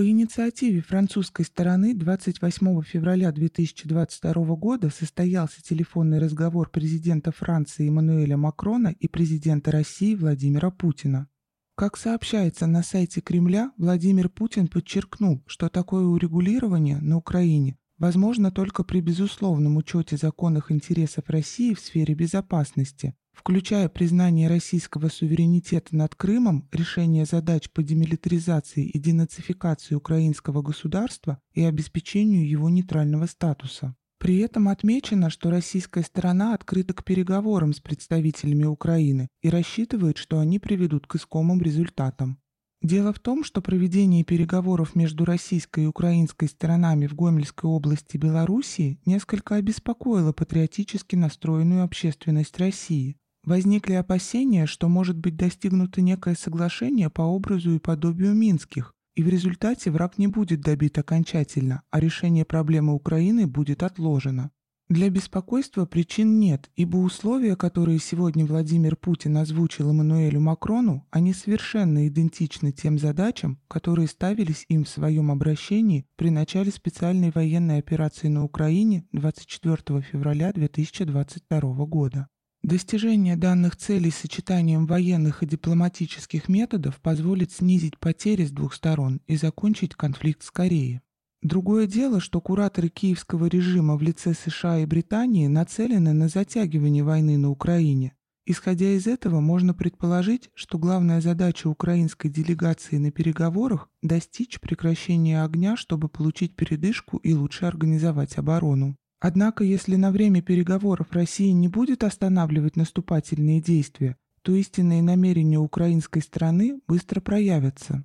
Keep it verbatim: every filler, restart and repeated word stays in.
По инициативе французской стороны двадцать восьмого февраля две тысячи двадцать второго года состоялся телефонный разговор президента Франции Эммануэля Макрона и президента России Владимира Путина. Как сообщается на сайте Кремля, Владимир Путин подчеркнул, что такое урегулирование на Украине возможно только при безусловном учете законных интересов России в сфере безопасности, включая признание российского суверенитета над Крымом, решение задач по демилитаризации и денацификации украинского государства и обеспечению его нейтрального статуса. При этом отмечено, что российская сторона открыта к переговорам с представителями Украины и рассчитывает, что они приведут к искомым результатам. Дело в том, что проведение переговоров между российской и украинской сторонами в Гомельской области Белоруссии несколько обеспокоило патриотически настроенную общественность России. Возникли опасения, что может быть достигнуто некое соглашение по образу и подобию минских, и в результате враг не будет добит окончательно, а решение проблемы Украины будет отложено. Для беспокойства причин нет, ибо условия, которые сегодня Владимир Путин озвучил Эммануэлю Макрону, они совершенно идентичны тем задачам, которые ставились им в своем обращении при начале специальной военной операции на Украине двадцать четвёртого февраля две тысячи двадцать второго года. Достижение данных целей с сочетанием военных и дипломатических методов позволит снизить потери с двух сторон и закончить конфликт скорее. Другое дело, что кураторы киевского режима в лице США и Британии нацелены на затягивание войны на Украине. Исходя из этого, можно предположить, что главная задача украинской делегации на переговорах – достичь прекращения огня, чтобы получить передышку и лучше организовать оборону. Однако, если на время переговоров Россия не будет останавливать наступательные действия, то истинные намерения украинской стороны быстро проявятся.